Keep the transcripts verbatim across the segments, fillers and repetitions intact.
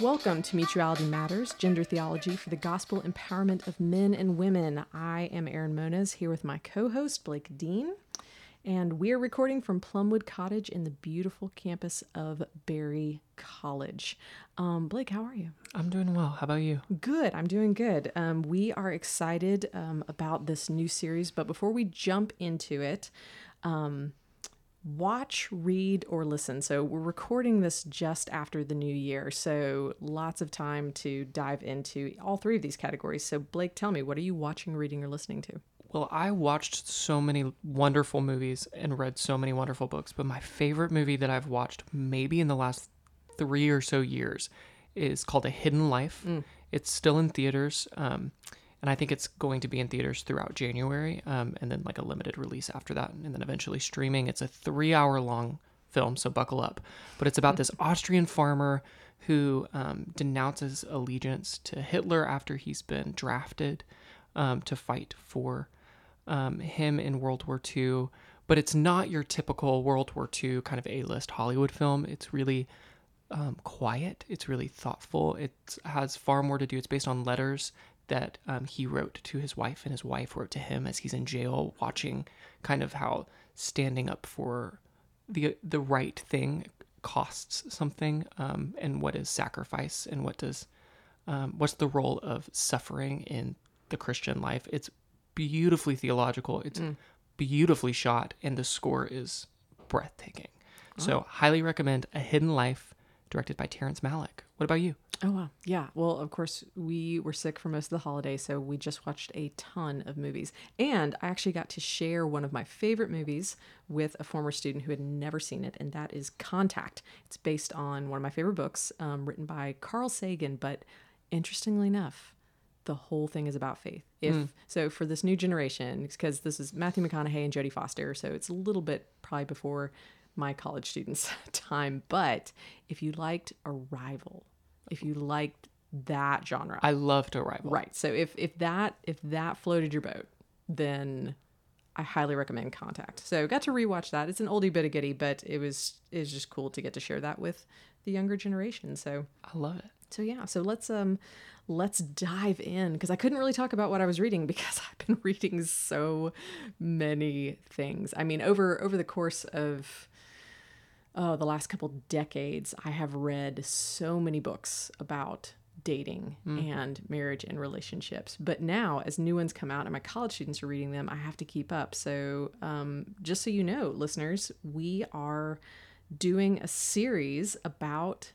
Welcome to Mutuality Matters, Gender Theology for the Gospel Empowerment of Men and Women. I am Erin Moniz, here with my co-host, Blake Dean, and we're recording from Plumwood Cottage in the beautiful campus of Berry College. Um, Blake, how are you? I'm doing well. How about you? Good. I'm doing good. Um, we are excited um, about this new series, but before we jump into it, um, watch, read, or listen. So we're recording this just after the new year, so lots of time to dive into all three of these categories. So Blake, tell me, what are you watching, reading, or listening to? Well, I watched so many wonderful movies and read so many wonderful books, but my favorite movie that I've watched maybe in the last three or so years is called A Hidden Life. Mm. It's still in theaters, um, and I think it's going to be in theaters throughout January, um, and then like a limited release after that, and then eventually streaming. It's a three-hour-long film, so buckle up. But it's about this Austrian farmer who um, denounces allegiance to Hitler after he's been drafted um, to fight for um, him in World War Two. But it's not your typical World War Two kind of A-list Hollywood film. It's really um, quiet. It's really thoughtful. It has far more to do. It's based on letters that um, he wrote to his wife, and his wife wrote to him as he's in jail, watching kind of how standing up for the the right thing costs something, um, and what is sacrifice, and what does um, what's the role of suffering in the Christian life. It's beautifully theological. It's mm. beautifully shot, and the score is breathtaking. Oh. So highly recommend A Hidden Life, directed by Terrence Malick. What about you? Oh, wow. Yeah. Well, of course, we were sick for most of the holiday, so we just watched a ton of movies. And I actually got to share one of my favorite movies with a former student who had never seen it, and that is Contact. It's based on one of my favorite books, um, written by Carl Sagan, but interestingly enough, the whole thing is about faith. If mm. So for this new generation, because this is Matthew McConaughey and Jodie Foster, so it's a little bit probably before my college students' time, but if you liked Arrival, if you liked that genre, I loved Arrival. Right. So if if that if that floated your boat, then I highly recommend Contact. So got to rewatch that. It's an oldie bit of goodie, but it was it was just cool to get to share that with the younger generation. So I love it. So yeah, so let's um let's dive in, because I couldn't really talk about what I was reading because I've been reading so many things. I mean, over over the course of Oh, the last couple decades, I have read so many books about dating mm. and marriage and relationships. But now, as new ones come out and my college students are reading them, I have to keep up. So um, just so you know, listeners, we are doing a series about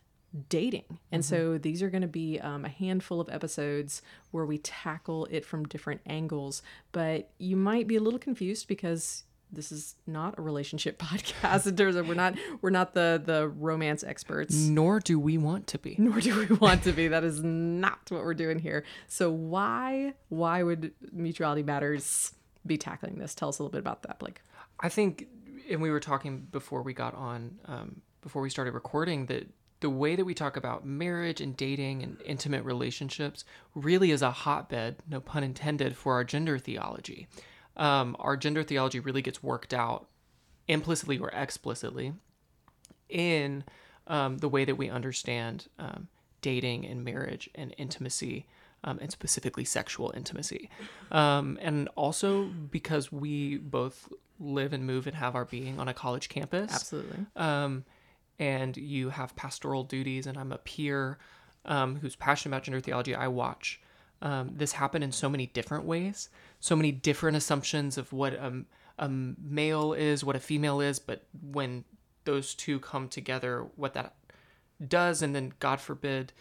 dating. And mm-hmm. so these are going to be um, a handful of episodes where we tackle it from different angles. But you might be a little confused because this is not a relationship podcast. In terms of we're not we're not the the romance experts. Nor do we want to be. Nor do we want to be. That is not what we're doing here. So why why would Mutuality Matters be tackling this? Tell us a little bit about that, Blake. I think, and we were talking before we got on, um, before we started recording, that the way that we talk about marriage and dating and intimate relationships really is a hotbed, no pun intended, for our gender theology. Um, our gender theology really gets worked out implicitly or explicitly in um, the way that we understand um, dating and marriage and intimacy, um, and specifically sexual intimacy. Um, and also because we both live and move and have our being on a college campus. Absolutely. Um, and you have pastoral duties, and I'm a peer um, who's passionate about gender theology. I watch Um, this happened in so many different ways, so many different assumptions of what a, a male is, what a female is, but when those two come together, what that does, and then God forbid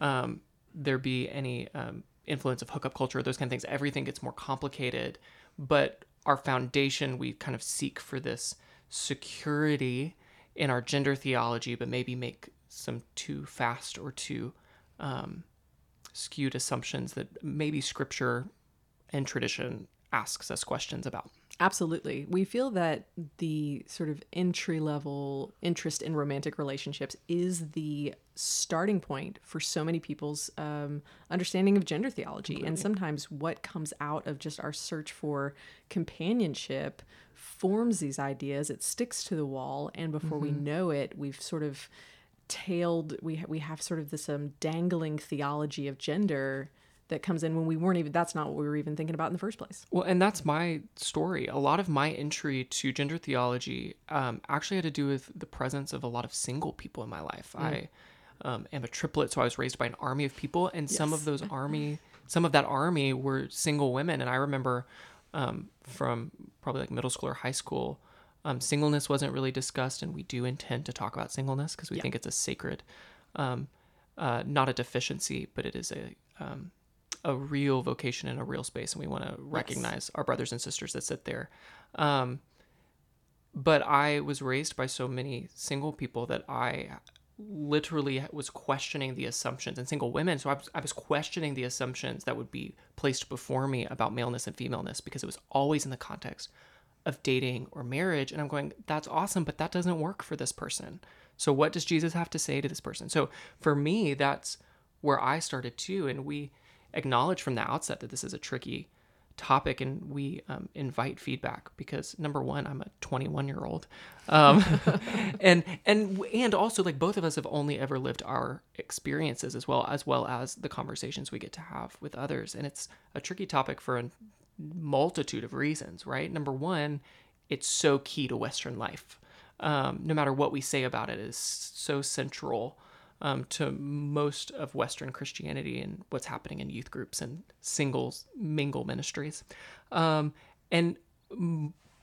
um, there be any um, influence of hookup culture, those kind of things. Everything gets more complicated, but our foundation, we kind of seek for this security in our gender theology, but maybe make some too fast or too Um, skewed assumptions that maybe scripture and tradition asks us questions about. Absolutely. We feel that the sort of entry-level interest in romantic relationships is the starting point for so many people's um, understanding of gender theology. Right. And sometimes what comes out of just our search for companionship forms these ideas. It sticks to the wall, and before mm-hmm. we know it, we've sort of tailed, we we have sort of this um, dangling theology of gender that comes in when we weren't even, that's not what we were even thinking about in the first place. Well, and that's my story. A lot of my entry to gender theology um, actually had to do with the presence of a lot of single people in my life. Mm. I um, am a triplet, so I was raised by an army of people, and yes. some of those army, some of that army were single women. And I remember um, from probably like middle school or high school, um, singleness wasn't really discussed, and we do intend to talk about singleness because we yeah. think it's a sacred, um, uh, not a deficiency, but it is a... Um, a real vocation in a real space, and we want to recognize yes. our brothers and sisters that sit there. Um, but I was raised by so many single people that I literally was questioning the assumptions, and single women, so I was, I was questioning the assumptions that would be placed before me about maleness and femaleness, because it was always in the context of dating or marriage, and I'm going, that's awesome, but that doesn't work for this person. So what does Jesus have to say to this person? So for me, that's where I started too, and we acknowledge from the outset that this is a tricky topic, and we um, invite feedback because number one, I'm a twenty-one year old. Um, and, and, and also like both of us have only ever lived our experiences as well, as well as the conversations we get to have with others. And it's a tricky topic for a multitude of reasons, right? Number one, it's so key to Western life. Um, no matter what we say about it, it is so central Um, to most of Western Christianity and what's happening in youth groups and singles mingle ministries. Um, and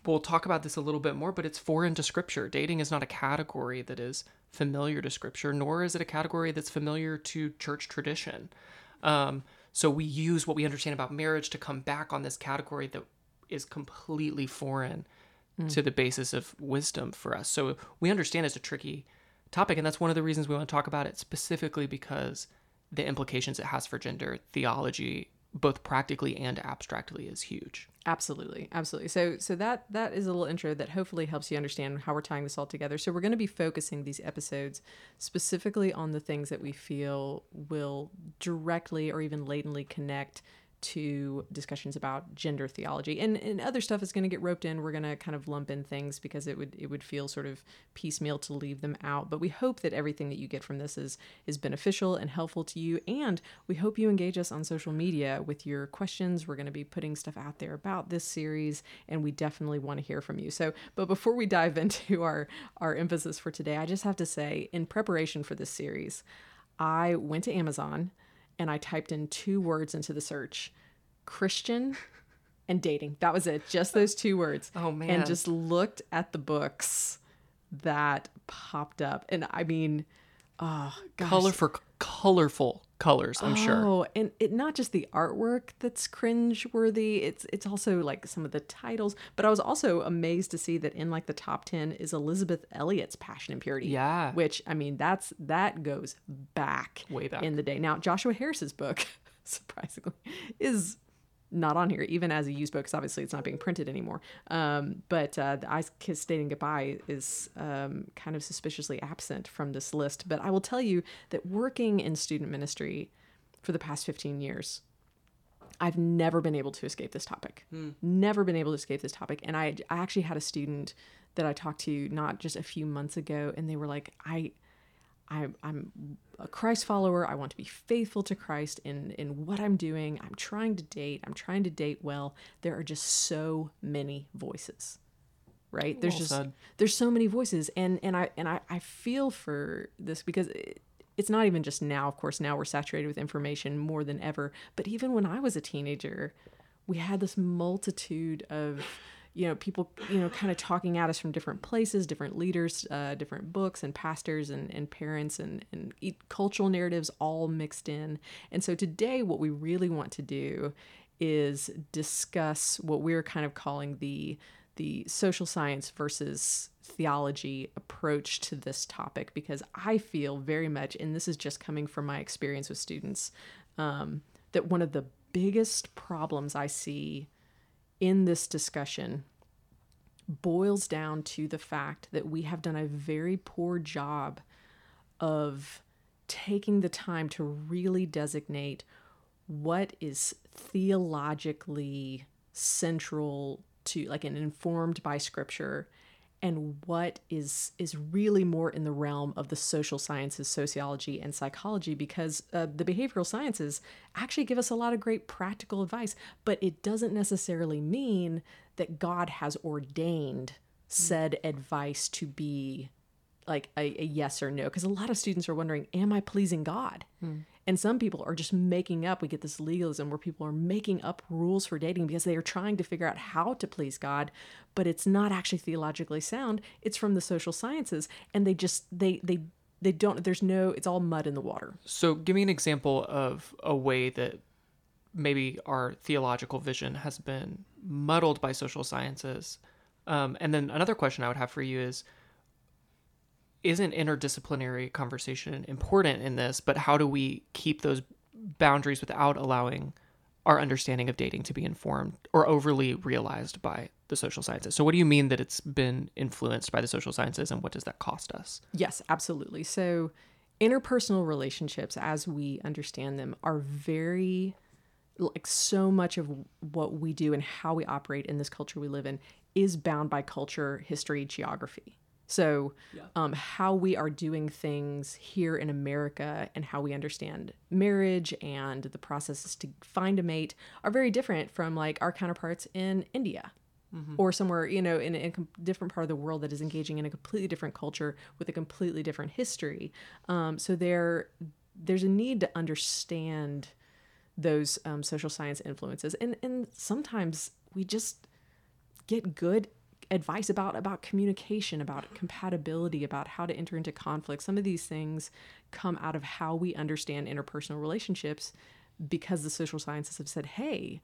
we'll talk about this a little bit more, but it's foreign to Scripture. Dating is not a category that is familiar to Scripture, nor is it a category that's familiar to church tradition. Um, so we use what we understand about marriage to come back on this category that is completely foreign mm. to the basis of wisdom for us. So we understand it's a tricky topic, and that's one of the reasons we want to talk about it specifically, because the implications it has for gender theology, both practically and abstractly, is huge. Absolutely, absolutely. So, so that that is a little intro that hopefully helps you understand how we're tying this all together. So, we're going to be focusing these episodes specifically on the things that we feel will directly or even latently connect to discussions about gender theology, and and other stuff is going to get roped in. We're going to kind of lump in things because it would it would feel sort of piecemeal to leave them out. But we hope that everything that you get from this is is beneficial and helpful to you. And we hope you engage us on social media with your questions. We're going to be putting stuff out there about this series, and we definitely want to hear from you. So, but before we dive into our our emphasis for today, I just have to say, in preparation for this series, I went to Amazon and I typed in two words into the search, Christian and dating. That was it. Just those two words. Oh, man. And just looked at the books that popped up. And I mean, oh, gosh. Color for colorful colors, I'm oh, sure. Oh, and it not just the artwork that's cringeworthy. It's it's also like some of the titles. But I was also amazed to see that in like the top ten is Elizabeth Elliot's Passion and Purity. Yeah. Which, I mean, that's that goes back way back in the day. Now, Joshua Harris's book, surprisingly, is not on here, even as a used book, because obviously it's not being printed anymore. Um, but uh, the I Kissed Dating Goodbye is um, kind of suspiciously absent from this list. But I will tell you that working in student ministry for the past fifteen years, I've never been able to escape this topic. Hmm. Never been able to escape this topic. And I, I actually had a student that I talked to not just a few months ago, and they were like, I... I, I'm a Christ follower. I want to be faithful to Christ in, in what I'm doing. I'm trying to date. I'm trying to date well. There are just so many voices, right? There's well just said. There's so many voices, and and I and I, I feel for this because it, it's not even just now. Of course, now we're saturated with information more than ever. But even when I was a teenager, we had this multitude of you know, people, you know, kind of talking at us from different places, different leaders, uh, different books and pastors and, and parents and, and cultural narratives all mixed in. And so today what we really want to do is discuss what we're kind of calling the the social science versus theology approach to this topic, because I feel very much, and this is just coming from my experience with students, um, that one of the biggest problems I see in this discussion boils down to the fact that we have done a very poor job of taking the time to really designate what is theologically central to, like, and informed by Scripture, and what is is really more in the realm of the social sciences, sociology, and psychology, because uh, the behavioral sciences actually give us a lot of great practical advice, but it doesn't necessarily mean that God has ordained said advice to be like a, a yes or no. Because a lot of students are wondering, am I pleasing God? Mm. And some people are just making up, we get this legalism where people are making up rules for dating because they are trying to figure out how to please God, but it's not actually theologically sound. It's from the social sciences, and they just, they they they don't, there's no, it's all mud in the water. So give me an example of a way that maybe our theological vision has been muddled by social sciences. Um, and then another question I would have for you is, isn't interdisciplinary conversation important in this, but how do we keep those boundaries without allowing our understanding of dating to be informed or overly realized by the social sciences? So what do you mean that it's been influenced by the social sciences, and what does that cost us? Yes, absolutely. So interpersonal relationships, as we understand them, are very, like so much of what we do and how we operate in this culture we live in is bound by culture, history, geography. So yeah. um, how we are doing things here in America and how we understand marriage and the processes to find a mate are very different from like our counterparts in India mm-hmm. or somewhere, you know, in a, in a different part of the world that is engaging in a completely different culture with a completely different history. Um, so there, there's a need to understand those um, social science influences. And, and sometimes we just get good advice about about communication, about compatibility, about how to enter into conflict. Some of these things come out of how we understand interpersonal relationships, because the social sciences have said, hey,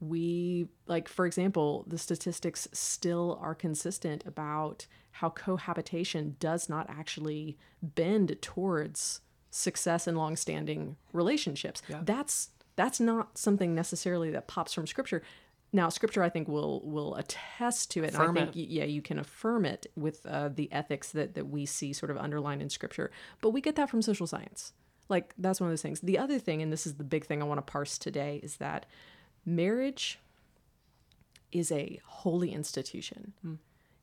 we, like, for example, the statistics still are consistent about how cohabitation does not actually bend towards success in long-standing relationships. Yeah. That's that's not something necessarily that pops from Scripture. Now, Scripture, I think, will will attest to it. Affirm and I think, it. yeah, you can affirm it with uh, the ethics that, that we see sort of underlined in Scripture. But we get that from social science. Like, that's one of those things. The other thing, and this is the big thing I want to parse today, is that marriage is a holy institution. Mm.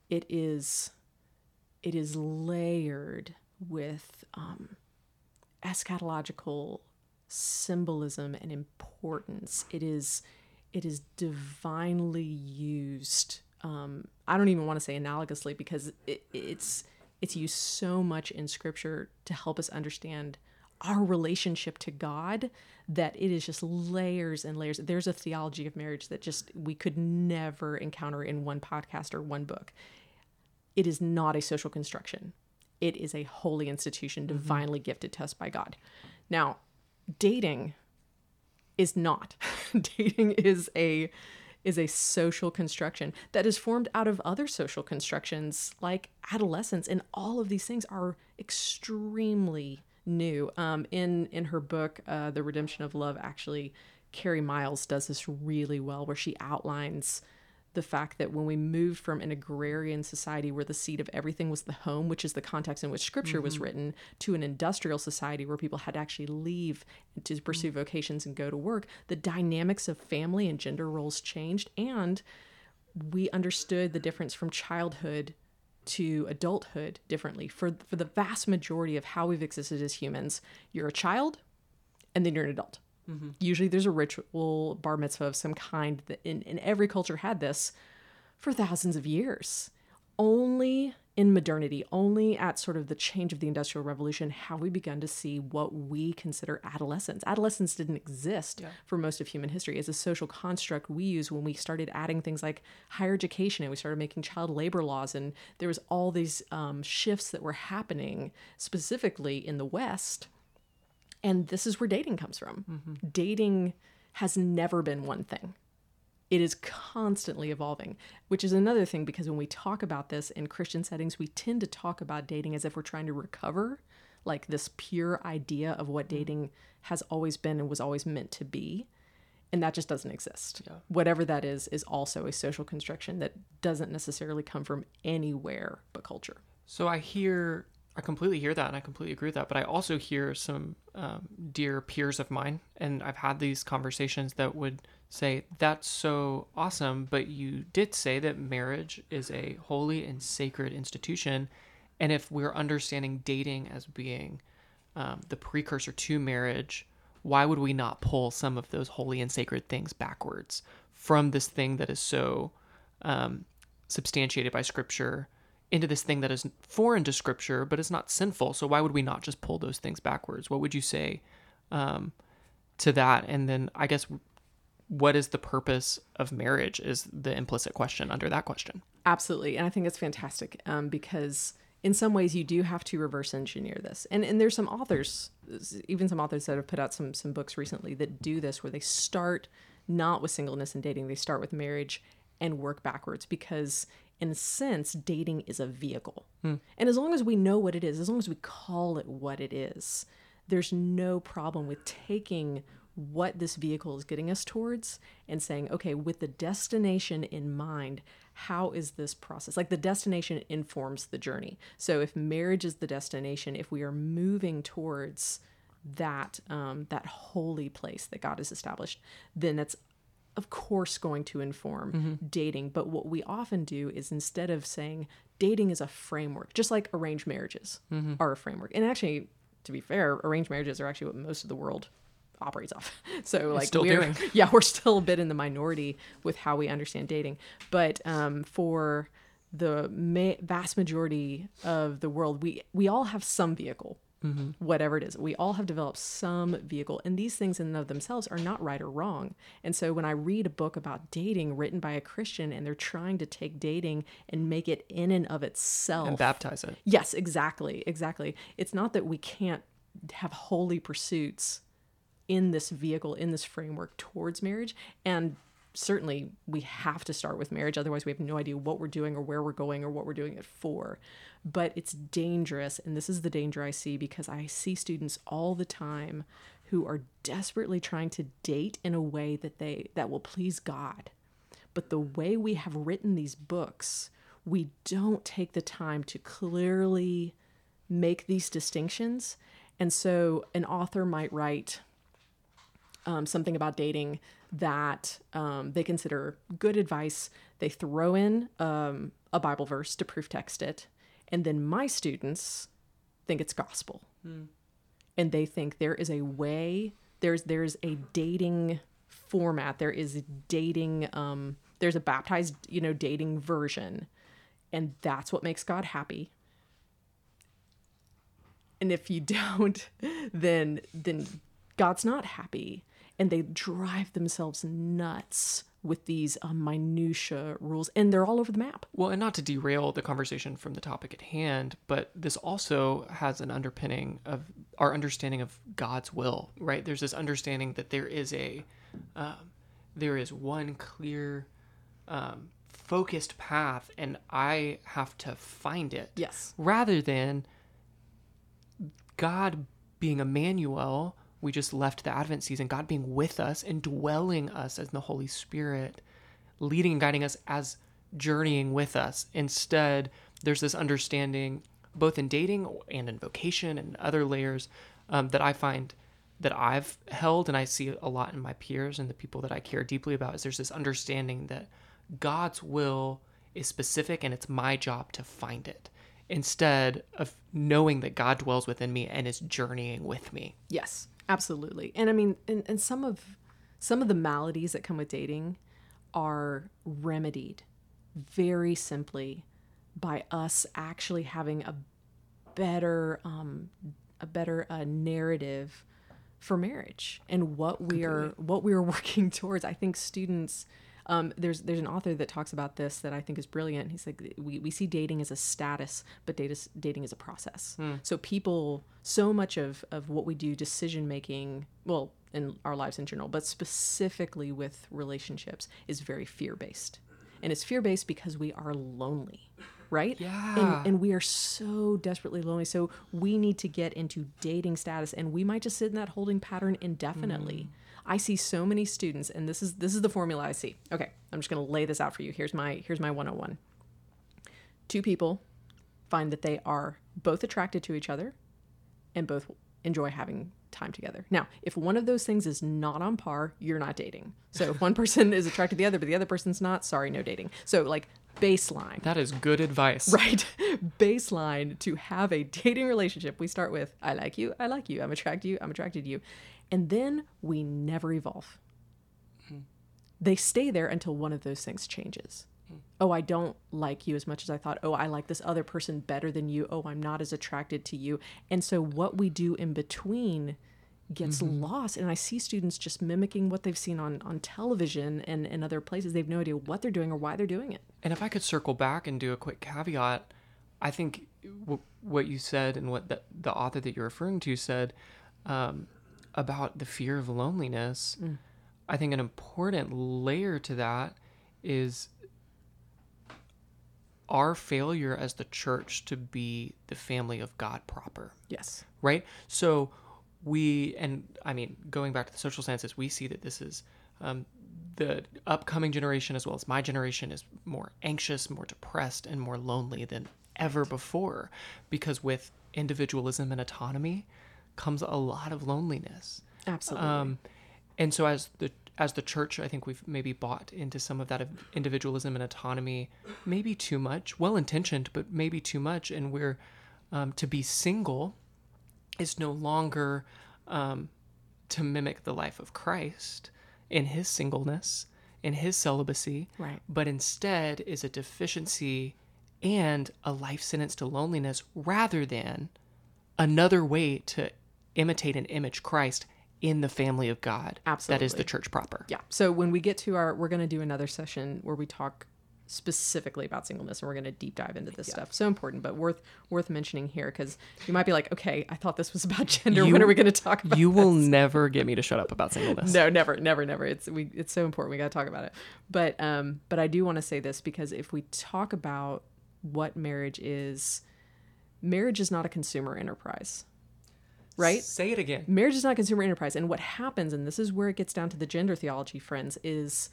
It is it is layered with um, eschatological symbolism and importance. It is... It is divinely used. Um, I don't even want to say analogously, because it, it's it's used so much in Scripture to help us understand our relationship to God that it is just layers and layers. There's a theology of marriage that just we could never encounter in one podcast or one book. It is not a social construction. It is a holy institution divinely mm-hmm. gifted to us by God. Now, dating is not. Dating is a is a social construction that is formed out of other social constructions like adolescence, and all of these things are extremely new. Um, in in her book, uh, The Redemption of Love, actually, Carrie Miles does this really well, where she outlines the fact that when we moved from an agrarian society where the seat of everything was the home, which is the context in which Scripture mm-hmm. was written, to an industrial society where people had to actually leave to pursue mm-hmm. vocations and go to work, the dynamics of family and gender roles changed. And we understood the difference from childhood to adulthood differently. For, for the vast majority of how we've existed as humans, you're a child and then you're an adult. Mm-hmm. Usually there's a ritual, bar mitzvah of some kind, that in, in every culture had this for thousands of years. Only in modernity, only at sort of the change of the Industrial Revolution, have we begun to see what we consider adolescence. Adolescence didn't exist yeah. for most of human history. It's a social construct we use when we started adding things like higher education, and we started making child labor laws, and there was all these um, shifts that were happening specifically in the West. And this is where dating comes from. Mm-hmm. Dating has never been one thing. It is constantly evolving, which is another thing, because when we talk about this in Christian settings, we tend to talk about dating as if we're trying to recover like this pure idea of what dating has always been and was always meant to be. And that just doesn't exist. Yeah. Whatever that is, is also a social construction that doesn't necessarily come from anywhere but culture. So I hear I completely hear that, and I completely agree with that. But I also hear some um, dear peers of mine, and I've had these conversations that would say, that's so awesome, but you did say that marriage is a holy and sacred institution. And if we're understanding dating as being um, the precursor to marriage, why would we not pull some of those holy and sacred things backwards from this thing that is so um, substantiated by Scripture into this thing that is foreign to Scripture, but it's not sinful? So why would we not just pull those things backwards? What would you say um, to that? And then I guess, what is the purpose of marriage is the implicit question under that question. Absolutely. And I think it's fantastic um, because in some ways you do have to reverse engineer this. And and there's some authors, even some authors that have put out some some books recently that do this, where they start not with singleness and dating, they start with marriage and work backwards, because in a sense, dating is a vehicle. Hmm. And as long as we know what it is, as long as we call it what it is, there's no problem with taking what this vehicle is getting us towards and saying, okay, with the destination in mind, how is this process? Like, the destination informs the journey. So if marriage is the destination, if we are moving towards that, um, that holy place that God has established, then that's of course going to inform mm-hmm. dating. But what we often do is, instead of saying dating is a framework, just like arranged marriages mm-hmm. are a framework. And actually, to be fair, arranged marriages are actually what most of the world operates off. So like, still we're, doing. yeah, we're still a bit in the minority with how we understand dating. But um, for the ma- vast majority of the world, we, we all have some vehicle. Mm-hmm. Whatever it is, we all have developed some vehicle, and these things in and of themselves are not right or wrong. And so when I read a book about dating written by a Christian, and they're trying to take dating and make it in and of itself and baptize it, yes, exactly, exactly. It's not that we can't have holy pursuits in this vehicle, in this framework towards marriage, and certainly we have to start with marriage. Otherwise we have no idea what we're doing or where we're going or what we're doing it for. But it's dangerous. And this is the danger I see, because I see students all the time who are desperately trying to date in a way that they, that will please God. But the way we have written these books, we don't take the time to clearly make these distinctions. And so an author might write um, something about dating that um, they consider good advice. They throw in um, a Bible verse to proof text it. And then my students think it's gospel. Mm. And they think there is a way, there's there's a dating format, there is dating, um, there's a baptized, you know, dating version. And that's what makes God happy. And if you don't, then then God's not happy. And they drive themselves nuts with these um, minutia rules, and they're all over the map. Well, and not to derail the conversation from the topic at hand, but this also has an underpinning of our understanding of God's will, right? There's this understanding that there is a, um, there is one clear, um, focused path, and I have to find it. Yes. Rather than God being Emmanuel. We just left the Advent season, God being with us and dwelling us as the Holy Spirit, leading and guiding us as journeying with us. Instead, there's this understanding, both in dating and in vocation and other layers, um, that I find that I've held, and I see a lot in my peers and the people that I care deeply about, is there's this understanding that God's will is specific and it's my job to find it, instead of knowing that God dwells within me and is journeying with me. Yes. Absolutely. And I mean, and, and some of some of the maladies that come with dating are remedied very simply by us actually having a better um, a better uh, narrative for marriage and what we Completely. are what we are working towards. I think students um, there's there's an author that talks about this that I think is brilliant. He's like, we, we see dating as a status, but data, dating is a process. Mm. So people, so much of, of what we do, decision making, well, in our lives in general, but specifically with relationships, is very fear-based. And it's fear-based because we are lonely, right? Yeah. And, and we are so desperately lonely. So we need to get into dating status, and we might just sit in that holding pattern indefinitely. Mm. I see so many students, and this is this is the formula I see. Okay, I'm just going to lay this out for you. Here's my here's my one oh one. Two people find that they are both attracted to each other and both enjoy having time together. Now, if one of those things is not on par, you're not dating. So if one person is attracted to the other, but the other person's not, sorry, no dating. So like baseline. That is good advice. Right. Baseline to have a dating relationship. We start with, I like you, I like you, I'm attracted to you, I'm attracted to you. And then we never evolve. Mm-hmm. They stay there until one of those things changes. Oh, I don't like you as much as I thought. Oh, I like this other person better than you. Oh, I'm not as attracted to you. And so what we do in between gets mm-hmm. lost. And I see students just mimicking what they've seen on, on television and, and other places. They have no idea what they're doing or why they're doing it. And if I could circle back and do a quick caveat, I think w- what you said and what the, the author that you're referring to said um, about the fear of loneliness, mm. I think an important layer to that is our failure as the church to be the family of God proper. Yes. Right? So we, and I mean, going back to the social sciences, we see that this is um, the upcoming generation as well as my generation is more anxious, more depressed, and more lonely than ever before, because with individualism and autonomy comes a lot of loneliness. Absolutely. Um, and so as the As the church, I think we've maybe bought into some of that individualism and autonomy, maybe too much, well-intentioned, but maybe too much. And we're, um, to be single is no longer um, to mimic the life of Christ in his singleness, in his celibacy, right. But instead is a deficiency and a life sentence to loneliness rather than another way to imitate and image Christ in the family of God. Absolutely. That is the church proper. Yeah. So when we get to our, we're going to do another session where we talk specifically about singleness, and we're going to deep dive into this yeah. stuff. So important, but worth worth mentioning here, because you might be like, okay, I thought this was about gender. You, when are we going to talk about You this? Will never get me to shut up about singleness. No, never, never, never. It's we. It's so important. We got to talk about it. But um, but I do want to say this, because if we talk about what marriage is, marriage is not a consumer enterprise. Right? Say it again. Marriage is not a consumer enterprise. And what happens, and this is where it gets down to the gender theology, friends, is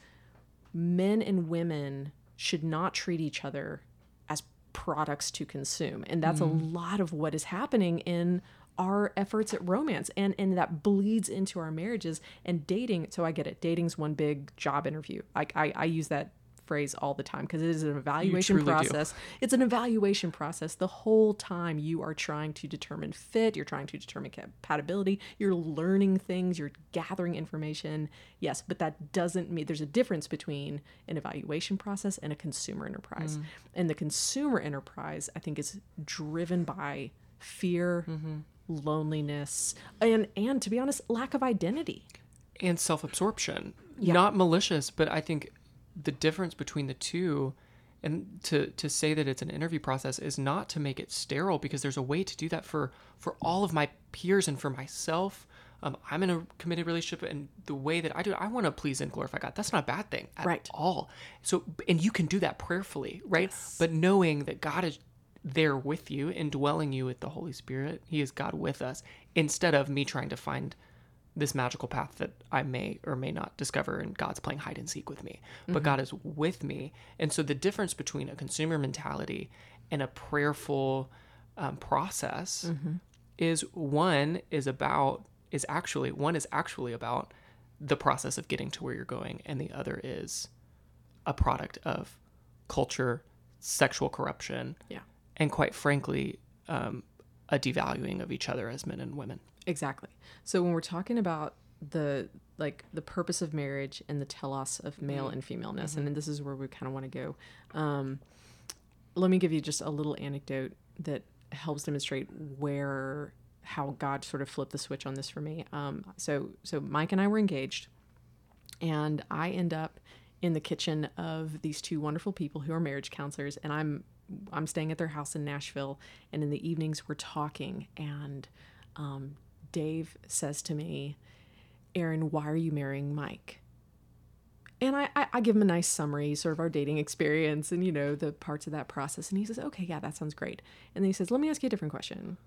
men and women should not treat each other as products to consume. And that's mm. a lot of what is happening in our efforts at romance. And, and that bleeds into our marriages and dating. So I get it. Dating's one big job interview. I, I, I use that phrase all the time, because it is an evaluation process. Do. It's an evaluation process. The whole time you are trying to determine fit, you're trying to determine compatibility, you're learning things, you're gathering information. Yes, but that doesn't mean there's a difference between an evaluation process and a consumer enterprise. Mm. And the consumer enterprise, I think, is driven by fear, mm-hmm. loneliness, and, and to be honest, lack of identity. And self-absorption. Yeah. Not malicious, but I think the difference between the two, and to, to say that it's an interview process is not to make it sterile, because there's a way to do that for, for all of my peers and for myself. Um, I'm in a committed relationship, and the way that I do it, I want to please and glorify God. That's not a bad thing at right. all. So, and you can do that prayerfully, right? Yes. But knowing that God is there with you, indwelling you with the Holy Spirit. He is God with us, instead of me trying to find this magical path that I may or may not discover, and God's playing hide and seek with me, but mm-hmm. God is with me. And so the difference between a consumer mentality and a prayerful um, process mm-hmm. is one is about, is actually, one is actually about the process of getting to where you're going, and the other is a product of culture, sexual corruption, yeah. and quite frankly, um, a devaluing of each other as men and women. Exactly. So when we're talking about the like the purpose of marriage and the telos of male and femaleness, mm-hmm. and then this is where we kind of want to go. Um, let me give you just a little anecdote that helps demonstrate where how God sort of flipped the switch on this for me. Um, so so Mike and I were engaged, and I end up in the kitchen of these two wonderful people who are marriage counselors, and I'm I'm staying at their house in Nashville, and in the evenings we're talking, and um, Dave says to me, "Erin, why are you marrying Mike?" And I, I, I give him a nice summary, sort of our dating experience and, you know, the parts of that process. And he says, "Okay, yeah, that sounds great." And then he says, "Let me ask you a different question.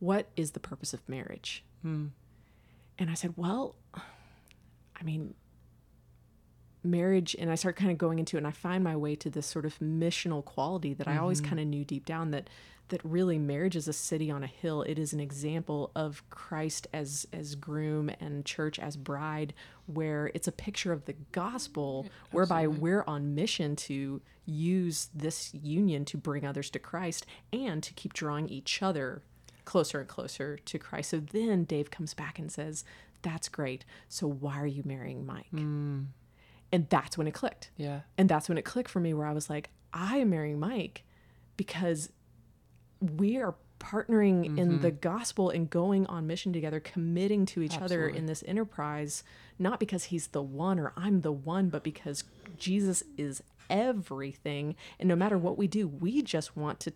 What is the purpose of marriage?" Hmm. And I said, "Well, I mean, marriage, and I start kind of going into it, and I find my way to this sort of missional quality that mm-hmm. I always kind of knew deep down that that really marriage is a city on a hill. It is an example of Christ as as groom and church as bride, where it's a picture of the gospel, yeah, whereby we're on mission to use this union to bring others to Christ and to keep drawing each other closer and closer to Christ. So then Dave comes back and says, that's great. So why are you marrying Mike? Mm. And that's when it clicked. Yeah. And that's when it clicked for me, where I was like, I am marrying Mike because we are partnering mm-hmm. in the gospel and going on mission together, committing to each Absolutely. Other in this enterprise, not because he's the one or I'm the one, but because Jesus is everything. And no matter what we do, we just want to,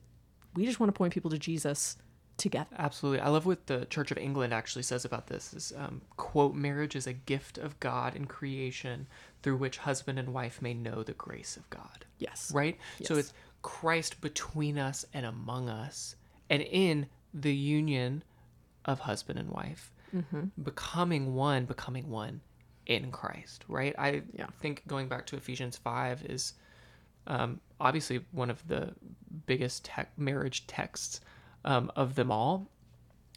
we just want to point people to Jesus together. Absolutely. I love what the Church of England actually says about this is, um, quote, marriage is a gift of God in creation through which husband and wife may know the grace of God. Yes. Right? Yes. So it's Christ between us and among us, and in the union of husband and wife, mm-hmm. becoming one, becoming one in Christ, right? I yeah. think going back to Ephesians five is um, obviously one of the biggest te- marriage texts um, of them all.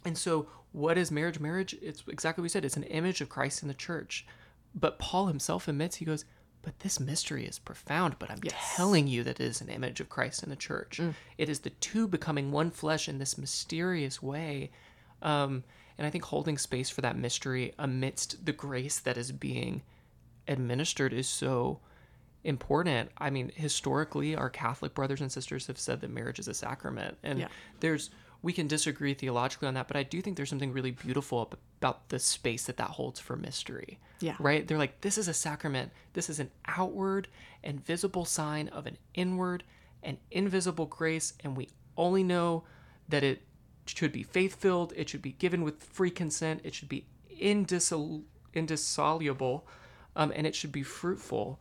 And so what is marriage? Marriage, it's exactly what we said. It's an image of Christ in the church. But Paul himself admits, he goes, but this mystery is profound, but I'm yes. telling you that it is an image of Christ in the church. Mm. It is the two becoming one flesh in this mysterious way. Um, and I think holding space for that mystery amidst the grace that is being administered is so important. I mean, historically, our Catholic brothers and sisters have said that marriage is a sacrament. And yeah. there's we can disagree theologically on that, but I do think there's something really beautiful about the space that that holds for mystery. Yeah. Right? They're like, this is a sacrament. This is an outward and visible sign of an inward and invisible grace, and we only know that it should be faith-filled. It should be given with free consent. It should be indissol- indissoluble, um, and it should be fruitful.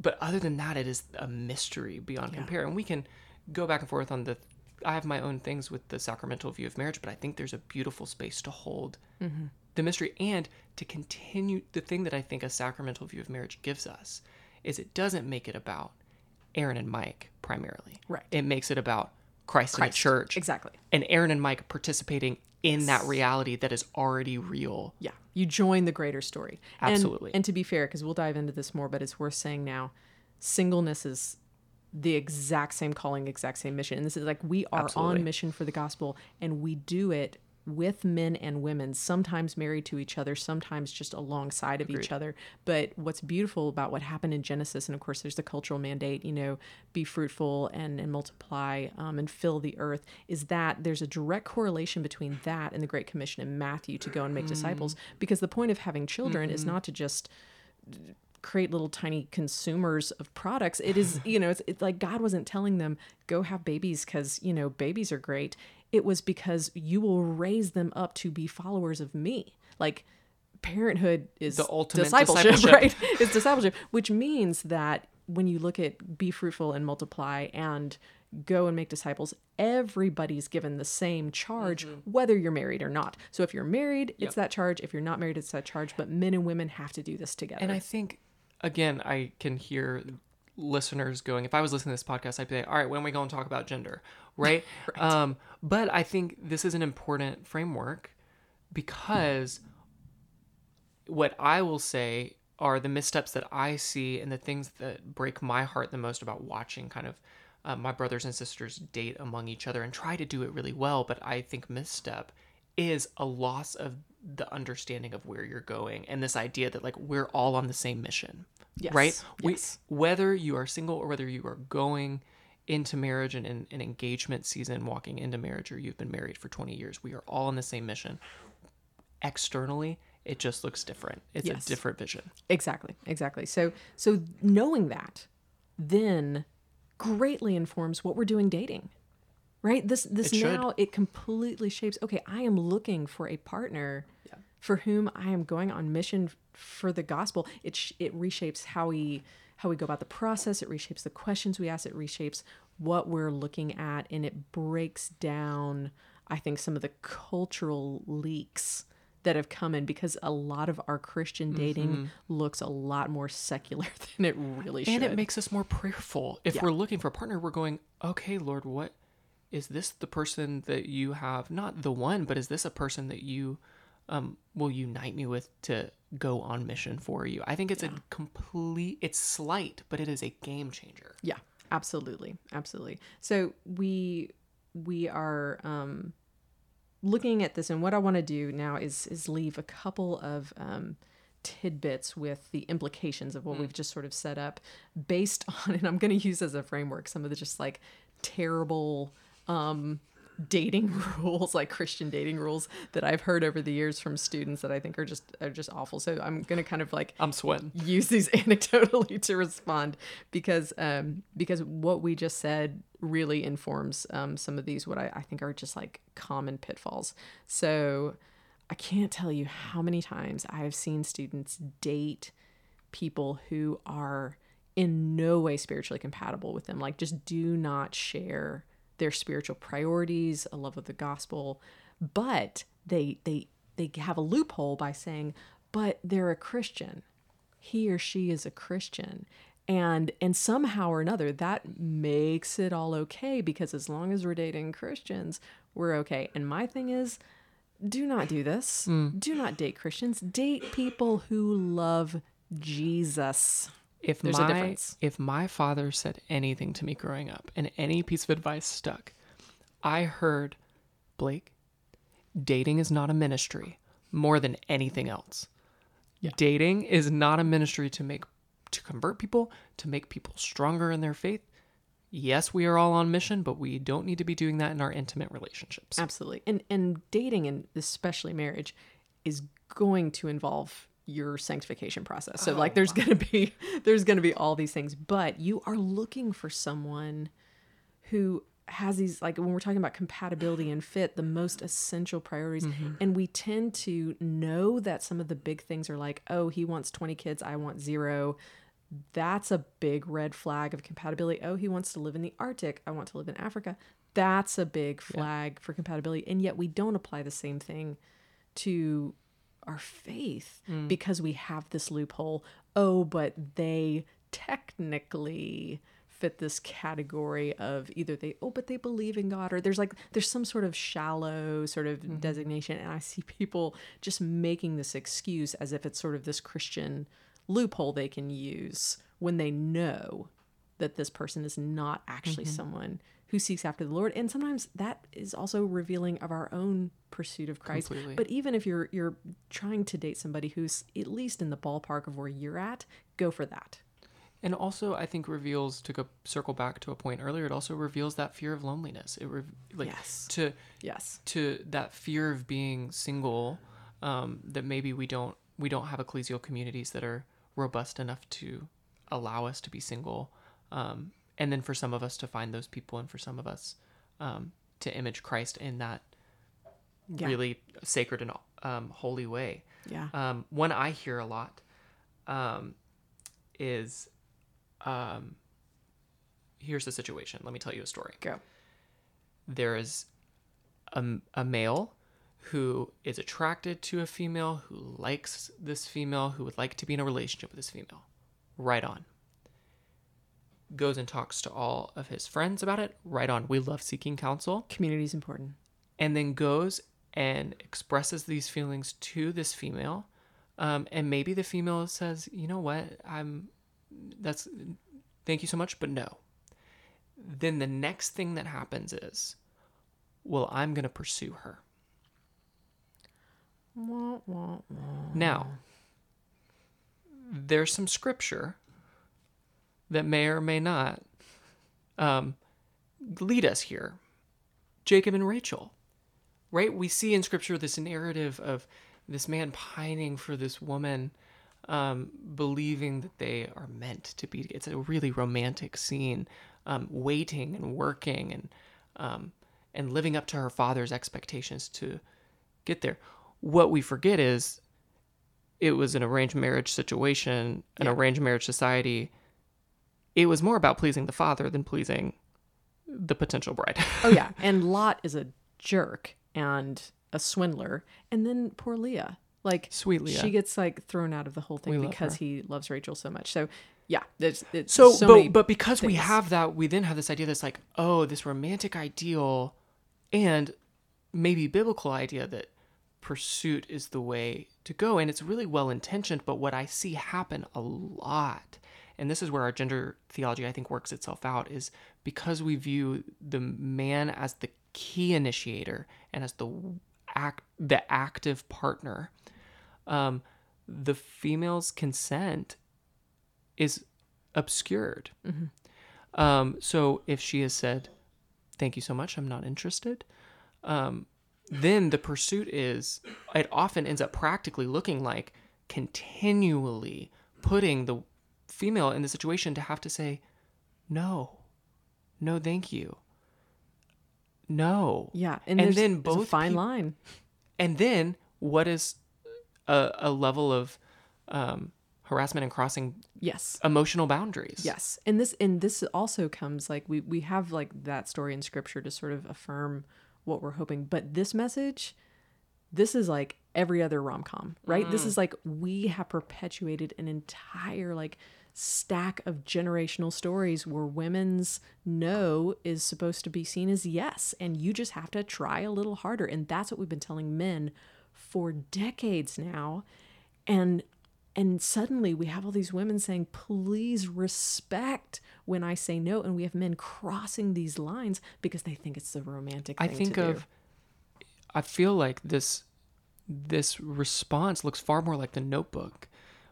But other than that, it is a mystery beyond yeah. compare. And we can go back and forth on the... I have my own things with the sacramental view of marriage, but I think there's a beautiful space to hold mm-hmm. the mystery and to continue the thing that I think a sacramental view of marriage gives us is it doesn't make it about Aaron and Mike primarily. Right. It makes it about Christ, Christ. and the church. Exactly. And Aaron and Mike participating in yes. that reality that is already real. Yeah. You join the greater story. Absolutely. And, and to be fair, because we'll dive into this more, but it's worth saying now, singleness is the exact same calling, exact same mission. And this is like, we are Absolutely. On mission for the gospel, and we do it with men and women, sometimes married to each other, sometimes just alongside of Agreed. Each other. But what's beautiful about what happened in Genesis, and of course there's the cultural mandate, you know, be fruitful and, and multiply um, and fill the earth, is that there's a direct correlation between that and the Great Commission in Matthew to go and make mm. disciples. Because the point of having children mm-hmm. is not to just create little tiny consumers of products. It is, you know, it's, it's like God wasn't telling them, go have babies because, you know, babies are great. It was because you will raise them up to be followers of me. Like parenthood is the ultimate discipleship, discipleship. Right? It's discipleship, which means that when you look at be fruitful and multiply and go and make disciples, everybody's given the same charge, mm-hmm. whether you're married or not. So if you're married, yep. it's that charge. If you're not married, it's that charge. But men and women have to do this together. And I think, again, I can hear listeners going, if I was listening to this podcast, I'd be like, all right, when are we going to talk about gender? Right? Right. Um, but I think this is an important framework because what I will say are the missteps that I see and the things that break my heart the most about watching kind of uh, my brothers and sisters date among each other and try to do it really well. But I think misstep is a loss of the understanding of where you're going and this idea that like we're all on the same mission, yes. right? Yes. We, whether you are single or whether you are going into marriage and in an engagement season, walking into marriage, or you've been married for twenty years, we are all on the same mission. Externally, it just looks different. It's yes. a different vision. Exactly, exactly. So, so knowing that then greatly informs what we're doing dating. Right? This this it now, it completely shapes, okay, I am looking for a partner yeah. for whom I am going on mission for the gospel. It sh- it reshapes how we how we go about the process. It reshapes the questions we ask. It reshapes what we're looking at. And it breaks down, I think, some of the cultural leaks that have come in, because a lot of our Christian dating mm-hmm. looks a lot more secular than it really should. And it makes us more prayerful. If yeah. we're looking for a partner, we're going, okay, Lord, what is this the person that you have? Not the one, but is this a person that you um, will unite me with to go on mission for you? I think it's yeah. a complete, it's slight, but it is a game changer. Yeah, absolutely. Absolutely. So we, we are, um, looking at this, and what I want to do now is is leave a couple of um, tidbits with the implications of what mm. we've just sort of set up based on, and I'm going to use as a framework some of the just like terrible um, dating rules, like Christian dating rules that I've heard over the years from students that I think are just are just awful. So I'm going to kind of like I'm sweating. Use these anecdotally to respond, because um, because what we just said really informs um, some of these, what I, I think are just like common pitfalls. So I can't tell you how many times I have seen students date people who are in no way spiritually compatible with them. Like, just do not share their spiritual priorities, a love of the gospel, but they, they, they have a loophole by saying, but they're a Christian. He or she is a Christian. And and somehow or another, that makes it all okay, because as long as we're dating Christians, we're okay. And my thing is, do not do this. Mm. Do not date Christians. Date people who love Jesus. If There's my, a difference. If my father said anything to me growing up and any piece of advice stuck, I heard, Blake, dating is not a ministry more than anything else. Yeah. Dating is not a ministry to make to convert people, to make people stronger in their faith. Yes, we are all on mission, but we don't need to be doing that in our intimate relationships. Absolutely. And and dating, and especially marriage, is going to involve your sanctification process. So oh, like there's wow. going to be there's going to be all these things, but you are looking for someone who has these, like when we're talking about compatibility and fit, the most essential priorities. Mm-hmm. And we tend to know that some of the big things are like, oh, he wants twenty kids, I want zero. That's a big red flag of compatibility. Oh, he wants to live in the Arctic, I want to live in Africa. That's a big flag yeah. for compatibility. And yet we don't apply the same thing to our faith mm. because we have this loophole. Oh, but they technically fit this category of either they, oh, but they believe in God, or there's like, there's some sort of shallow sort of mm-hmm. designation. And I see people just making this excuse as if it's sort of this Christian loophole they can use, when they know that this person is not actually mm-hmm. someone who seeks after the Lord. And sometimes that is also revealing of our own pursuit of Christ. Completely. But even if you're, you're trying to date somebody who's at least in the ballpark of where you're at, go for that. And also, I think reveals, to go circle back to a point earlier, it also reveals that fear of loneliness. It re- like yes. to yes to that fear of being single, um, that maybe we don't we don't have ecclesial communities that are robust enough to allow us to be single, um, and then for some of us to find those people, and for some of us um, to image Christ in that yeah. really sacred and um, holy way. Yeah. Um, one I hear a lot um, is. Um, here's the situation. Let me tell you a story. Go. There is a, a male who is attracted to a female, who likes this female, who would like to be in a relationship with this female. Right on. Goes and talks to all of his friends about it. Right on. We love seeking counsel. Community is important. And then goes and expresses these feelings to this female. Um, and maybe the female says, you know what, I'm... that's thank you so much, but no. Then the next thing that happens is, well, I'm gonna pursue her. Wah, wah, wah. Now, there's some scripture that may or may not um, lead us here. Jacob and Rachel, right? We see in scripture this narrative of this man pining for this woman, Um, believing that they are meant to be. It's a really romantic scene, um, waiting and working and um, and living up to her father's expectations to get there. What we forget is it was an arranged marriage situation, an yeah. arranged marriage society. It was more about pleasing the father than pleasing the potential bride. Oh, yeah. And Lot is a jerk, and a swindler. And then poor Leah. Like, sweet Leah. She gets, like, thrown out of the whole thing we because love he loves Rachel so much. So, yeah. There's, it's so, so but, many but because things. We have that, we then have this idea that's like, oh, this romantic ideal and maybe biblical idea that pursuit is the way to go. And it's really well-intentioned, but what I see happen a lot, and this is where our gender theology, I think, works itself out, is because we view the man as the key initiator and as the act, the active partner, um, the female's consent is obscured. Mm-hmm. Um, so if she has said, thank you so much, I'm not interested, um, then the pursuit is, it often ends up practically looking like continually putting the female in the situation to have to say, no, no, thank you. No. Yeah. And, and then both a fine pe- line. And then what is a, a level of um, harassment and crossing yes. emotional boundaries. Yes. And this, and this also comes like, we, we have like that story in scripture to sort of affirm what we're hoping, but this message, this is like every other rom-com, right? Mm. This is like, we have perpetuated an entire like stack of generational stories where women's no is supposed to be seen as yes, and you just have to try a little harder. And that's what we've been telling men for decades now. And and suddenly we have all these women saying, please respect when I say no. And we have men crossing these lines because they think it's the romantic thing to do. I think of, I feel like this this response looks far more like The Notebook,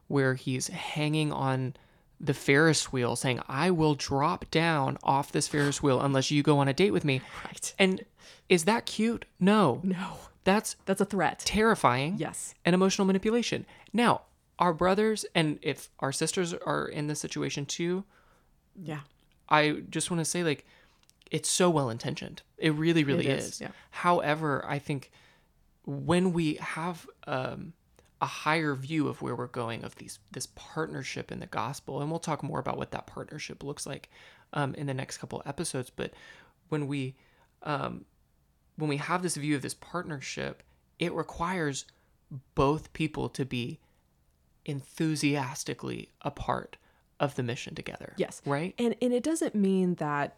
where he's hanging on the Ferris wheel saying, I will drop down off this Ferris wheel unless you go on a date with me. Right. And is that cute? No. No. That's that's a threat. Terrifying. Yes. And emotional manipulation. Now, our brothers, and if our sisters are in this situation too, yeah, I just want to say, like, it's so well-intentioned. It really, really it is. is. Yeah. However, I think when we have um, a higher view of where we're going, of these this partnership in the gospel, and we'll talk more about what that partnership looks like um, in the next couple episodes, but when we um, when we have this view of this partnership, it requires both people to be enthusiastically a part of the mission together. Yes. Right? And and it doesn't mean that,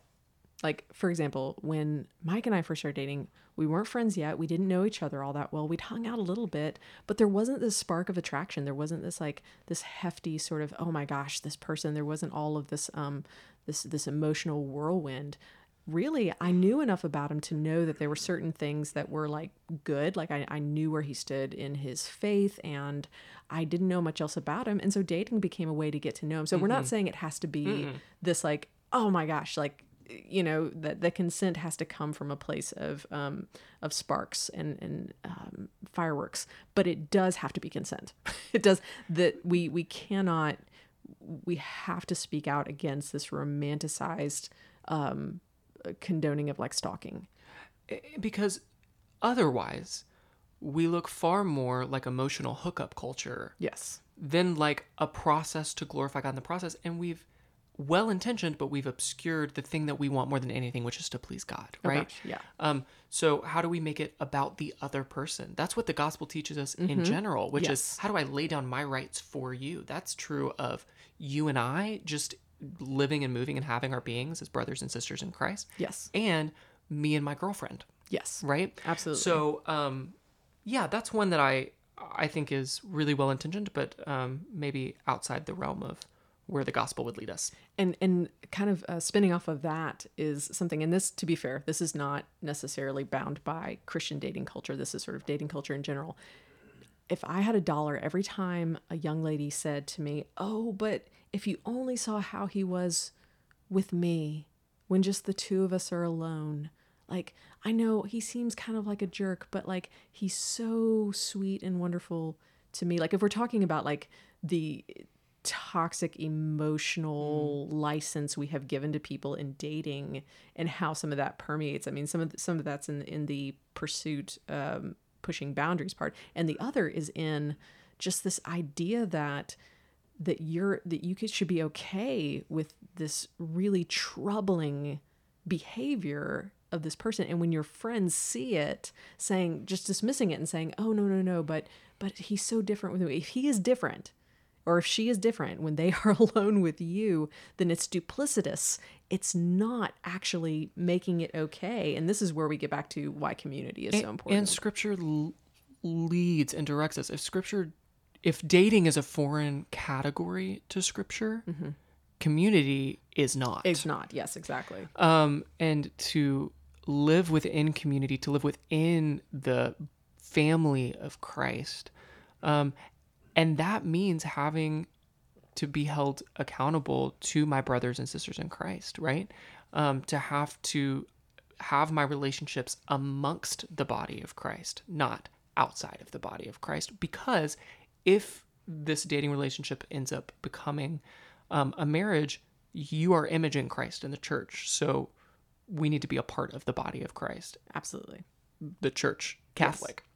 like, for example, when Mike and I first started dating, we weren't friends yet. We didn't know each other all that well. We'd hung out a little bit, but there wasn't this spark of attraction. There wasn't this, like, this hefty sort of, oh my gosh, this person. There wasn't all of this, um, this, this emotional whirlwind. Really, I knew enough about him to know that there were certain things that were, like, good. Like, I, I knew where he stood in his faith, and I didn't know much else about him. And so dating became a way to get to know him. So mm-hmm. we're not saying it has to be mm-hmm. this, like, oh my gosh, like, you know, that the consent has to come from a place of um, of sparks and, and um, fireworks. But it does have to be consent. It does that. We, we cannot, we have to speak out against this romanticized um condoning of, like, stalking, because otherwise we look far more like emotional hookup culture yes than like a process to glorify God in the process. And we've well-intentioned, but we've obscured the thing that we want more than anything, which is to please God. Right. Okay. Yeah. Um so how do we make it about the other person? That's what the gospel teaches us mm-hmm. in general, which yes. is, how do I lay down my rights for you? That's true of you and I just living and moving and having our beings as brothers and sisters in Christ. Yes. And me and my girlfriend. Yes. Right? Absolutely. So, um, yeah, that's one that I, I think is really well-intentioned, but um, maybe outside the realm of where the gospel would lead us. And and kind of uh, spinning off of that is something, and this, to be fair, this is not necessarily bound by Christian dating culture. This is sort of dating culture in general. If I had a dollar every time a young lady said to me, oh, but if you only saw how he was with me when just the two of us are alone, like, I know he seems kind of like a jerk, but, like, he's so sweet and wonderful to me. Like, if we're talking about, like, the toxic emotional mm. license we have given to people in dating and how some of that permeates. I mean, some of the, some of that's in, in the pursuit, um, pushing boundaries part. And the other is in just this idea that that you're that you could, should be okay with this really troubling behavior of this person. And when your friends see it, saying, just dismissing it and saying, oh, no, no, no, but, but he's so different with me. If he is different, or if she is different, when they are alone with you, then it's duplicitous. It's not actually making it okay. And this is where we get back to why community is and, so important. And Scripture l- leads and directs us. If Scripture, if dating is a foreign category to Scripture, mm-hmm. community is not. It's not. Yes, exactly. Um, and to live within community, to live within the family of Christ, um, and that means having to be held accountable to my brothers and sisters in Christ, right? Um, to have to have my relationships amongst the body of Christ, not outside of the body of Christ. Because if this dating relationship ends up becoming um, a marriage, you are imaging Christ in the church. So we need to be a part of the body of Christ. Absolutely. The church, Catholic. Yes.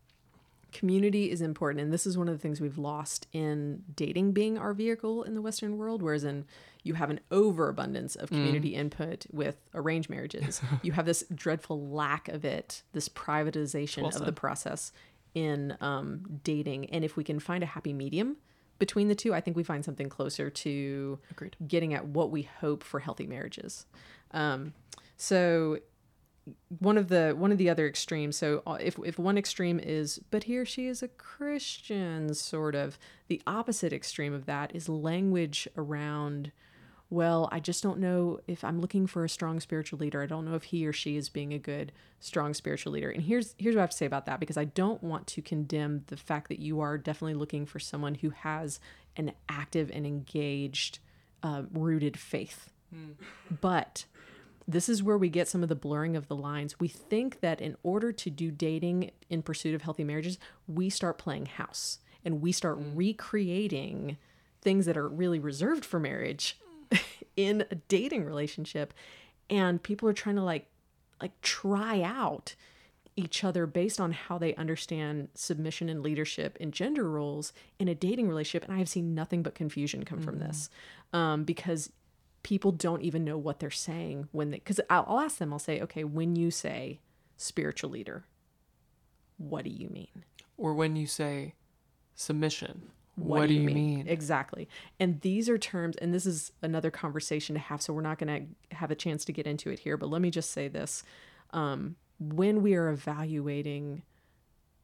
Community is important, and this is one of the things we've lost in dating being our vehicle in the Western world, whereas in you have an overabundance of community mm. input with arranged marriages. You have this dreadful lack of it, this privatization well of the process in um, dating. And if we can find a happy medium between the two, I think we find something closer to Agreed. Getting at what we hope for healthy marriages. Um, so One of the one of the other extremes. So if if one extreme is, but he or she is a Christian, sort of the opposite extreme of that is language around, well, I just don't know if I'm looking for a strong spiritual leader. I don't know if he or she is being a good, strong spiritual leader. And here's here's what I have to say about that, because I don't want to condemn the fact that you are definitely looking for someone who has an active and engaged, uh, rooted faith, mm. but. This is where we get some of the blurring of the lines. We think that in order to do dating in pursuit of healthy marriages, we start playing house and we start mm. recreating things that are really reserved for marriage in a dating relationship. And people are trying to like, like try out each other based on how they understand submission and leadership and gender roles in a dating relationship. And I have seen nothing but confusion come mm. from this, um, because people don't even know what they're saying when they, because I'll, I'll ask them, I'll say, okay, when you say spiritual leader, what do you mean? Or when you say submission, what, what do you mean? mean? Exactly. And these are terms, and this is another conversation to have, so we're not going to have a chance to get into it here, but let me just say this. Um, when we are evaluating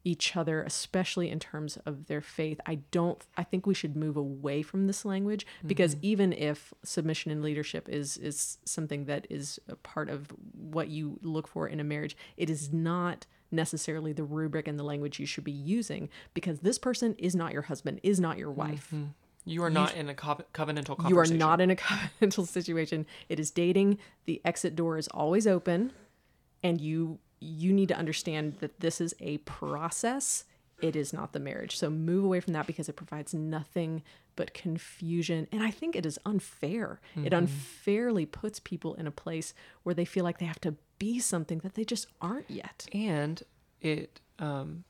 each other, especially in terms of their faith, I don't, I think we should move away from this language, because mm-hmm. even if submission and leadership is, is something that is a part of what you look for in a marriage, it is not necessarily the rubric and the language you should be using, because this person is not your husband, is not your wife. Mm-hmm. You are not you, in a co- covenantal conversation. You are not in a covenantal situation. It is dating. The exit door is always open, and you you need to understand that this is a process. It is not the marriage. So move away from that, because it provides nothing but confusion. And I think it is unfair. Mm-hmm. It unfairly puts people in a place where they feel like they have to be something that they just aren't yet. And it, um,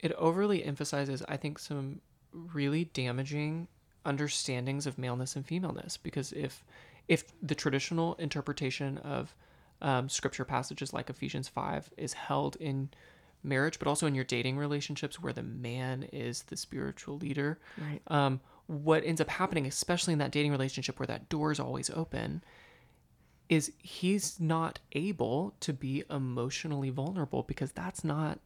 it overly emphasizes, I think, some really damaging understandings of maleness and femaleness, because if, if the traditional interpretation of, Um, scripture passages like Ephesians five is held in marriage, but also in your dating relationships where the man is the spiritual leader. Right. Um, what ends up happening, especially in that dating relationship where that door is always open, is he's not able to be emotionally vulnerable, because that's not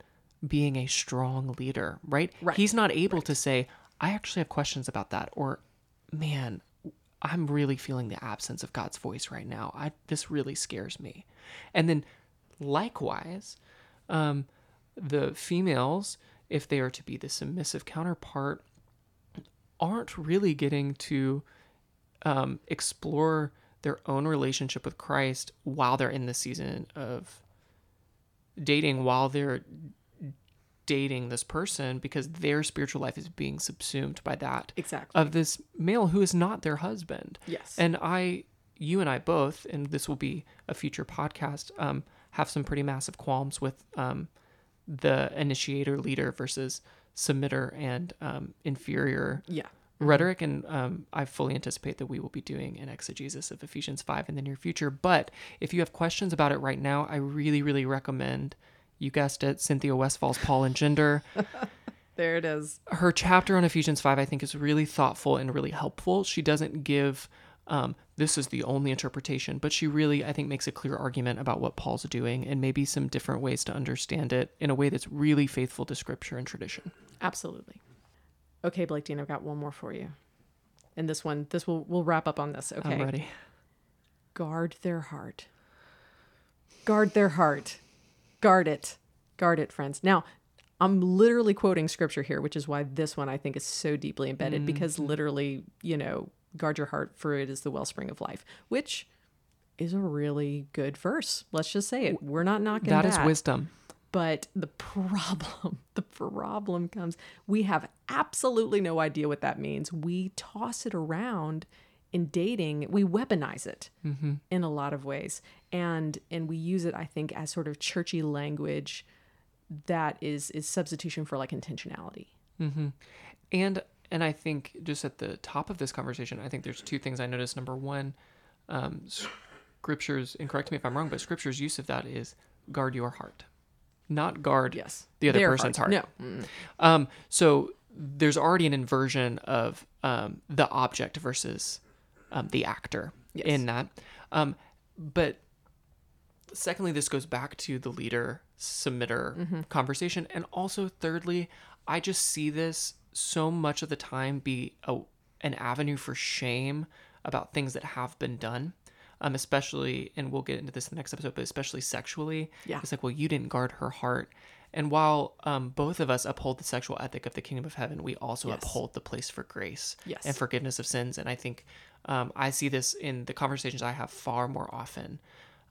being a strong leader, right? Right. He's not able right. to say, I actually have questions about that, or man, I'm really feeling the absence of God's voice right now. I, this really scares me. And then likewise, um, the females, if they are to be the submissive counterpart, aren't really getting to um, explore their own relationship with Christ while they're in the season of dating, while they're dating this person, because their spiritual life is being subsumed by that exactly. of this male who is not their husband. Yes. And I, you and I both, and this will be a future podcast, um, have some pretty massive qualms with um, the initiator leader versus submitter and um, inferior yeah. rhetoric, and um, I fully anticipate that we will be doing an exegesis of Ephesians five in the near future. But if you have questions about it right now, I really, really recommend, you guessed it, Cynthia Westfall's Paul and Gender. There it is. Her chapter on Ephesians five, I think, is really thoughtful and really helpful. She doesn't give um, this is the only interpretation, but she really, I think, makes a clear argument about what Paul's doing and maybe some different ways to understand it in a way that's really faithful to scripture and tradition. Absolutely. Okay, Blake Dean, I've got one more for you. And this one, this will we'll wrap up on this. Okay. I'm ready. Guard their heart. Guard their heart. Guard it. Guard it, friends. Now, I'm literally quoting scripture here, which is why this one I think is so deeply embedded, mm. because literally, you know, guard your heart, for it is the wellspring of life, which is a really good verse. Let's just say it. We're not knocking that. That is wisdom. But the problem, the problem comes, we have absolutely no idea what that means. We toss it around in dating. We weaponize it mm-hmm. in a lot of ways. And and we use it, I think, as sort of churchy language that is, is substitution for like intentionality. Mm-hmm. And and I think just at the top of this conversation, I think there's two things I noticed. Number one, um, scripture's, and correct me if I'm wrong, but scripture's use of that is guard your heart. Not guard yes. the other Their person's heart. heart. No. Mm. Um, so there's already an inversion of um, the object versus um, the actor yes. in that. Um, but secondly, this goes back to the leader submitter mm-hmm. conversation. And also thirdly, I just see this so much of the time be a, an avenue for shame about things that have been done. Um, especially, and we'll get into this in the next episode, but especially sexually. Yeah. It's like, well, you didn't guard her heart. And while um, both of us uphold the sexual ethic of the kingdom of heaven, we also yes. uphold the place for grace yes. and forgiveness of sins. And I think um, I see this in the conversations I have far more often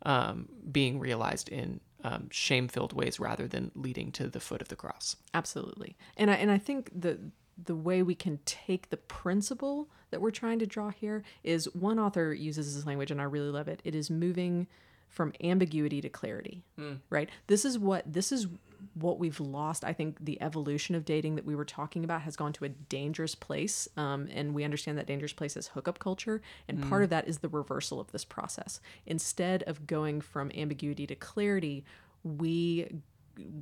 um, being realized in um, shame-filled ways rather than leading to the foot of the cross. Absolutely. And I, and I think the the way we can take the principle that we're trying to draw here is, one author uses this language and I really love it. It is moving from ambiguity to clarity, mm. right? This is what, this is what we've lost. I think the evolution of dating that we were talking about has gone to a dangerous place. Um, and we understand that dangerous place is hookup culture. And mm. part of that is the reversal of this process. Instead of going from ambiguity to clarity, we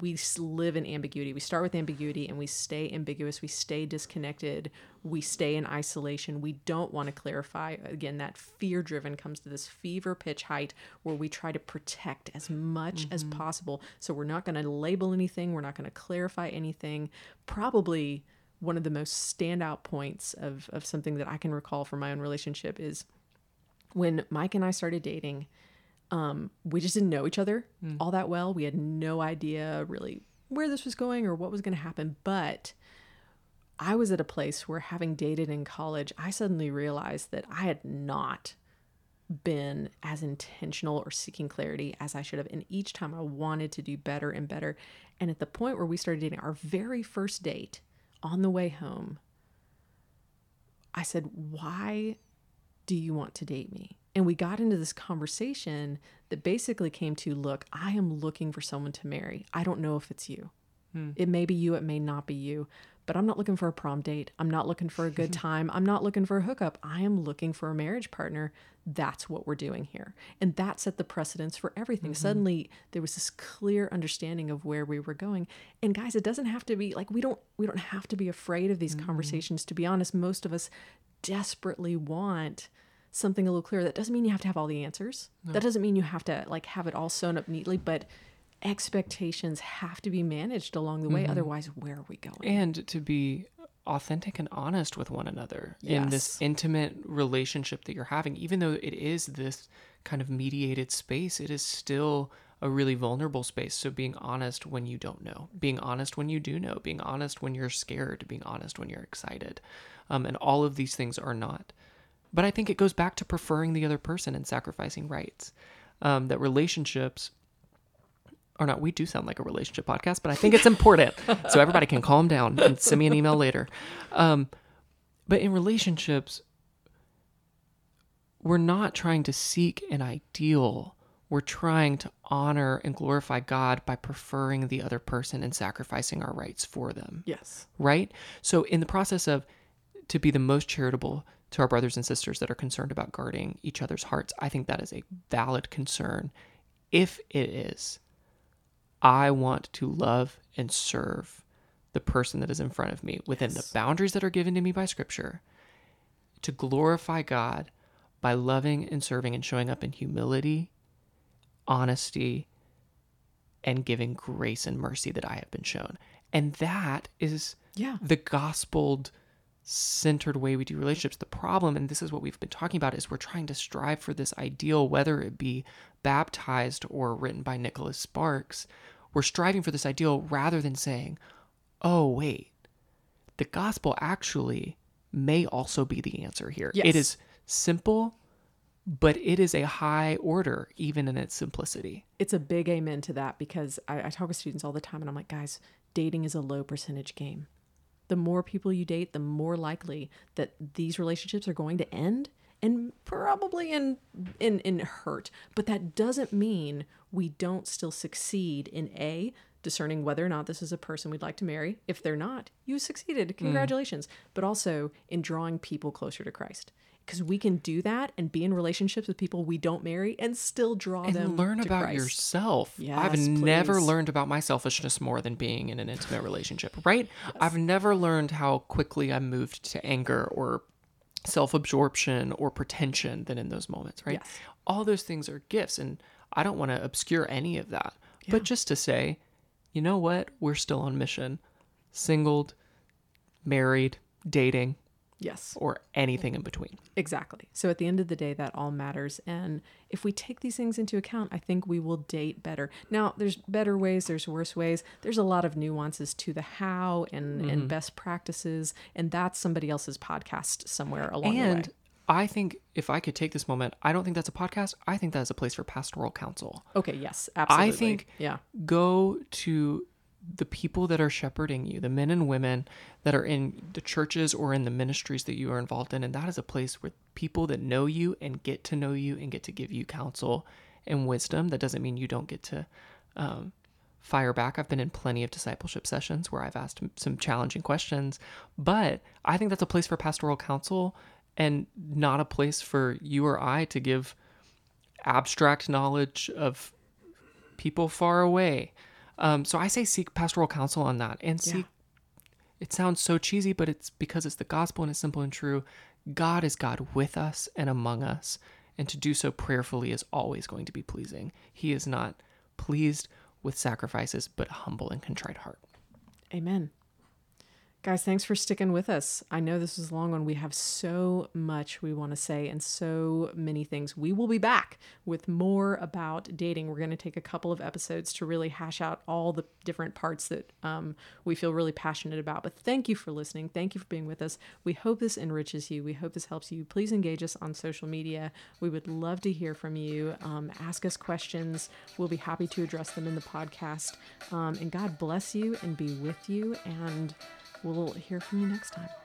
we live in ambiguity. We start with ambiguity and we stay ambiguous. We stay disconnected. We stay in isolation. We don't want to clarify. Again, that fear driven comes to this fever pitch height where we try to protect as much mm-hmm. as possible. So we're not going to label anything. We're not going to clarify anything. Probably one of the most standout points of, of something that I can recall from my own relationship is when Mike and I started dating, Um, we just didn't know each other mm. all that well. We had no idea really where this was going or what was going to happen. But I was at a place where, having dated in college, I suddenly realized that I had not been as intentional or seeking clarity as I should have. And each time I wanted to do better and better. And at the point where we started dating, our very first date on the way home, I said, "Why do you want to date me?" And we got into this conversation that basically came to, look, I am looking for someone to marry. I don't know if it's you. Hmm. It may be you. It may not be you. But I'm not looking for a prom date. I'm not looking for a good time. I'm not looking for a hookup. I am looking for a marriage partner. That's what we're doing here. And that set the precedence for everything. Mm-hmm. Suddenly there was this clear understanding of where we were going. And guys, it doesn't have to be like, we don't, we don't have to be afraid of these mm-hmm. conversations. To be honest, most of us desperately want something a little clearer. That doesn't mean you have to have all the answers. No. That doesn't mean you have to like have it all sewn up neatly, but expectations have to be managed along the way. Mm-hmm. Otherwise, where are we going? And to be authentic and honest with one another yes. in this intimate relationship that you're having, even though it is this kind of mediated space, it is still a really vulnerable space. So being honest when you don't know, being honest when you do know, being honest when you're scared, being honest when you're excited. Um, and all of these things are not. But I think it goes back to preferring the other person and sacrificing rights. Um, that relationships are not, we do sound like a relationship podcast, but I think it's important. So everybody can calm down and send me an email later. Um, but in relationships, we're not trying to seek an ideal. We're trying to honor and glorify God by preferring the other person and sacrificing our rights for them. Yes. Right? So in the process of to be the most charitable to our brothers and sisters that are concerned about guarding each other's hearts. I think that is a valid concern. If it is, I want to love and serve the person that is in front of me within yes. the boundaries that are given to me by Scripture, to glorify God by loving and serving and showing up in humility, honesty, and giving grace and mercy that I have been shown. And that is yeah. the gospel-centered way we do relationships. The problem, and this is what we've been talking about, is we're trying to strive for this ideal, whether it be baptized or written by Nicholas Sparks. We're striving for this ideal rather than saying, oh, wait, the gospel actually may also be the answer here. Yes. It is simple, but it is a high order, even in its simplicity. It's a big amen to that, because I, I talk with students all the time and I'm like, guys, dating is a low percentage game. The more people you date, the more likely that these relationships are going to end, and probably in in in hurt. But that doesn't mean we don't still succeed in A, discerning whether or not this is a person we'd like to marry. If they're not, you succeeded. Congratulations. Mm. But also in drawing people closer to Christ. Because we can do that and be in relationships with people we don't marry and still draw and them to Christ. And learn about yourself. Yes, I've please. never learned about my selfishness more than being in an intimate relationship, right? Yes. I've never learned how quickly I moved to anger or self-absorption or pretension than in those moments, right? Yes. All those things are gifts, and I don't want to obscure any of that. Yeah. But just to say, you know what? We're still on mission. Singled, married, dating. Yes. Or anything in between. Exactly. So at the end of the day, that all matters. And if we take these things into account, I think we will date better. Now, there's better ways, there's worse ways. There's a lot of nuances to the how and, mm-hmm. and best practices. And that's somebody else's podcast somewhere along and the way. And I think if I could take this moment, I don't think that's a podcast. I think that is a place for pastoral counsel. Okay. Yes, absolutely. I think yeah. go to the people that are shepherding you, the men and women that are in the churches or in the ministries that you are involved in. And that is a place where people that know you and get to know you and get to give you counsel and wisdom. That doesn't mean you don't get to um, fire back. I've been in plenty of discipleship sessions where I've asked some challenging questions, but I think that's a place for pastoral counsel and not a place for you or I to give abstract knowledge of people far away. Um, so I say seek pastoral counsel on that and seek, yeah. it sounds so cheesy, but it's because it's the gospel and it's simple and true. God is God with us and among us. And to do so prayerfully is always going to be pleasing. He is not pleased with sacrifices, but humble and contrite heart. Amen. Guys, thanks for sticking with us. I know this was a long one. We have so much we want to say and so many things. We will be back with more about dating. We're going to take a couple of episodes to really hash out all the different parts that um, we feel really passionate about. But thank you for listening. Thank you for being with us. We hope this enriches you. We hope this helps you. Please engage us on social media. We would love to hear from you. Um, ask us questions. We'll be happy to address them in the podcast. Um, and God bless you and be with you. And we'll hear from you next time.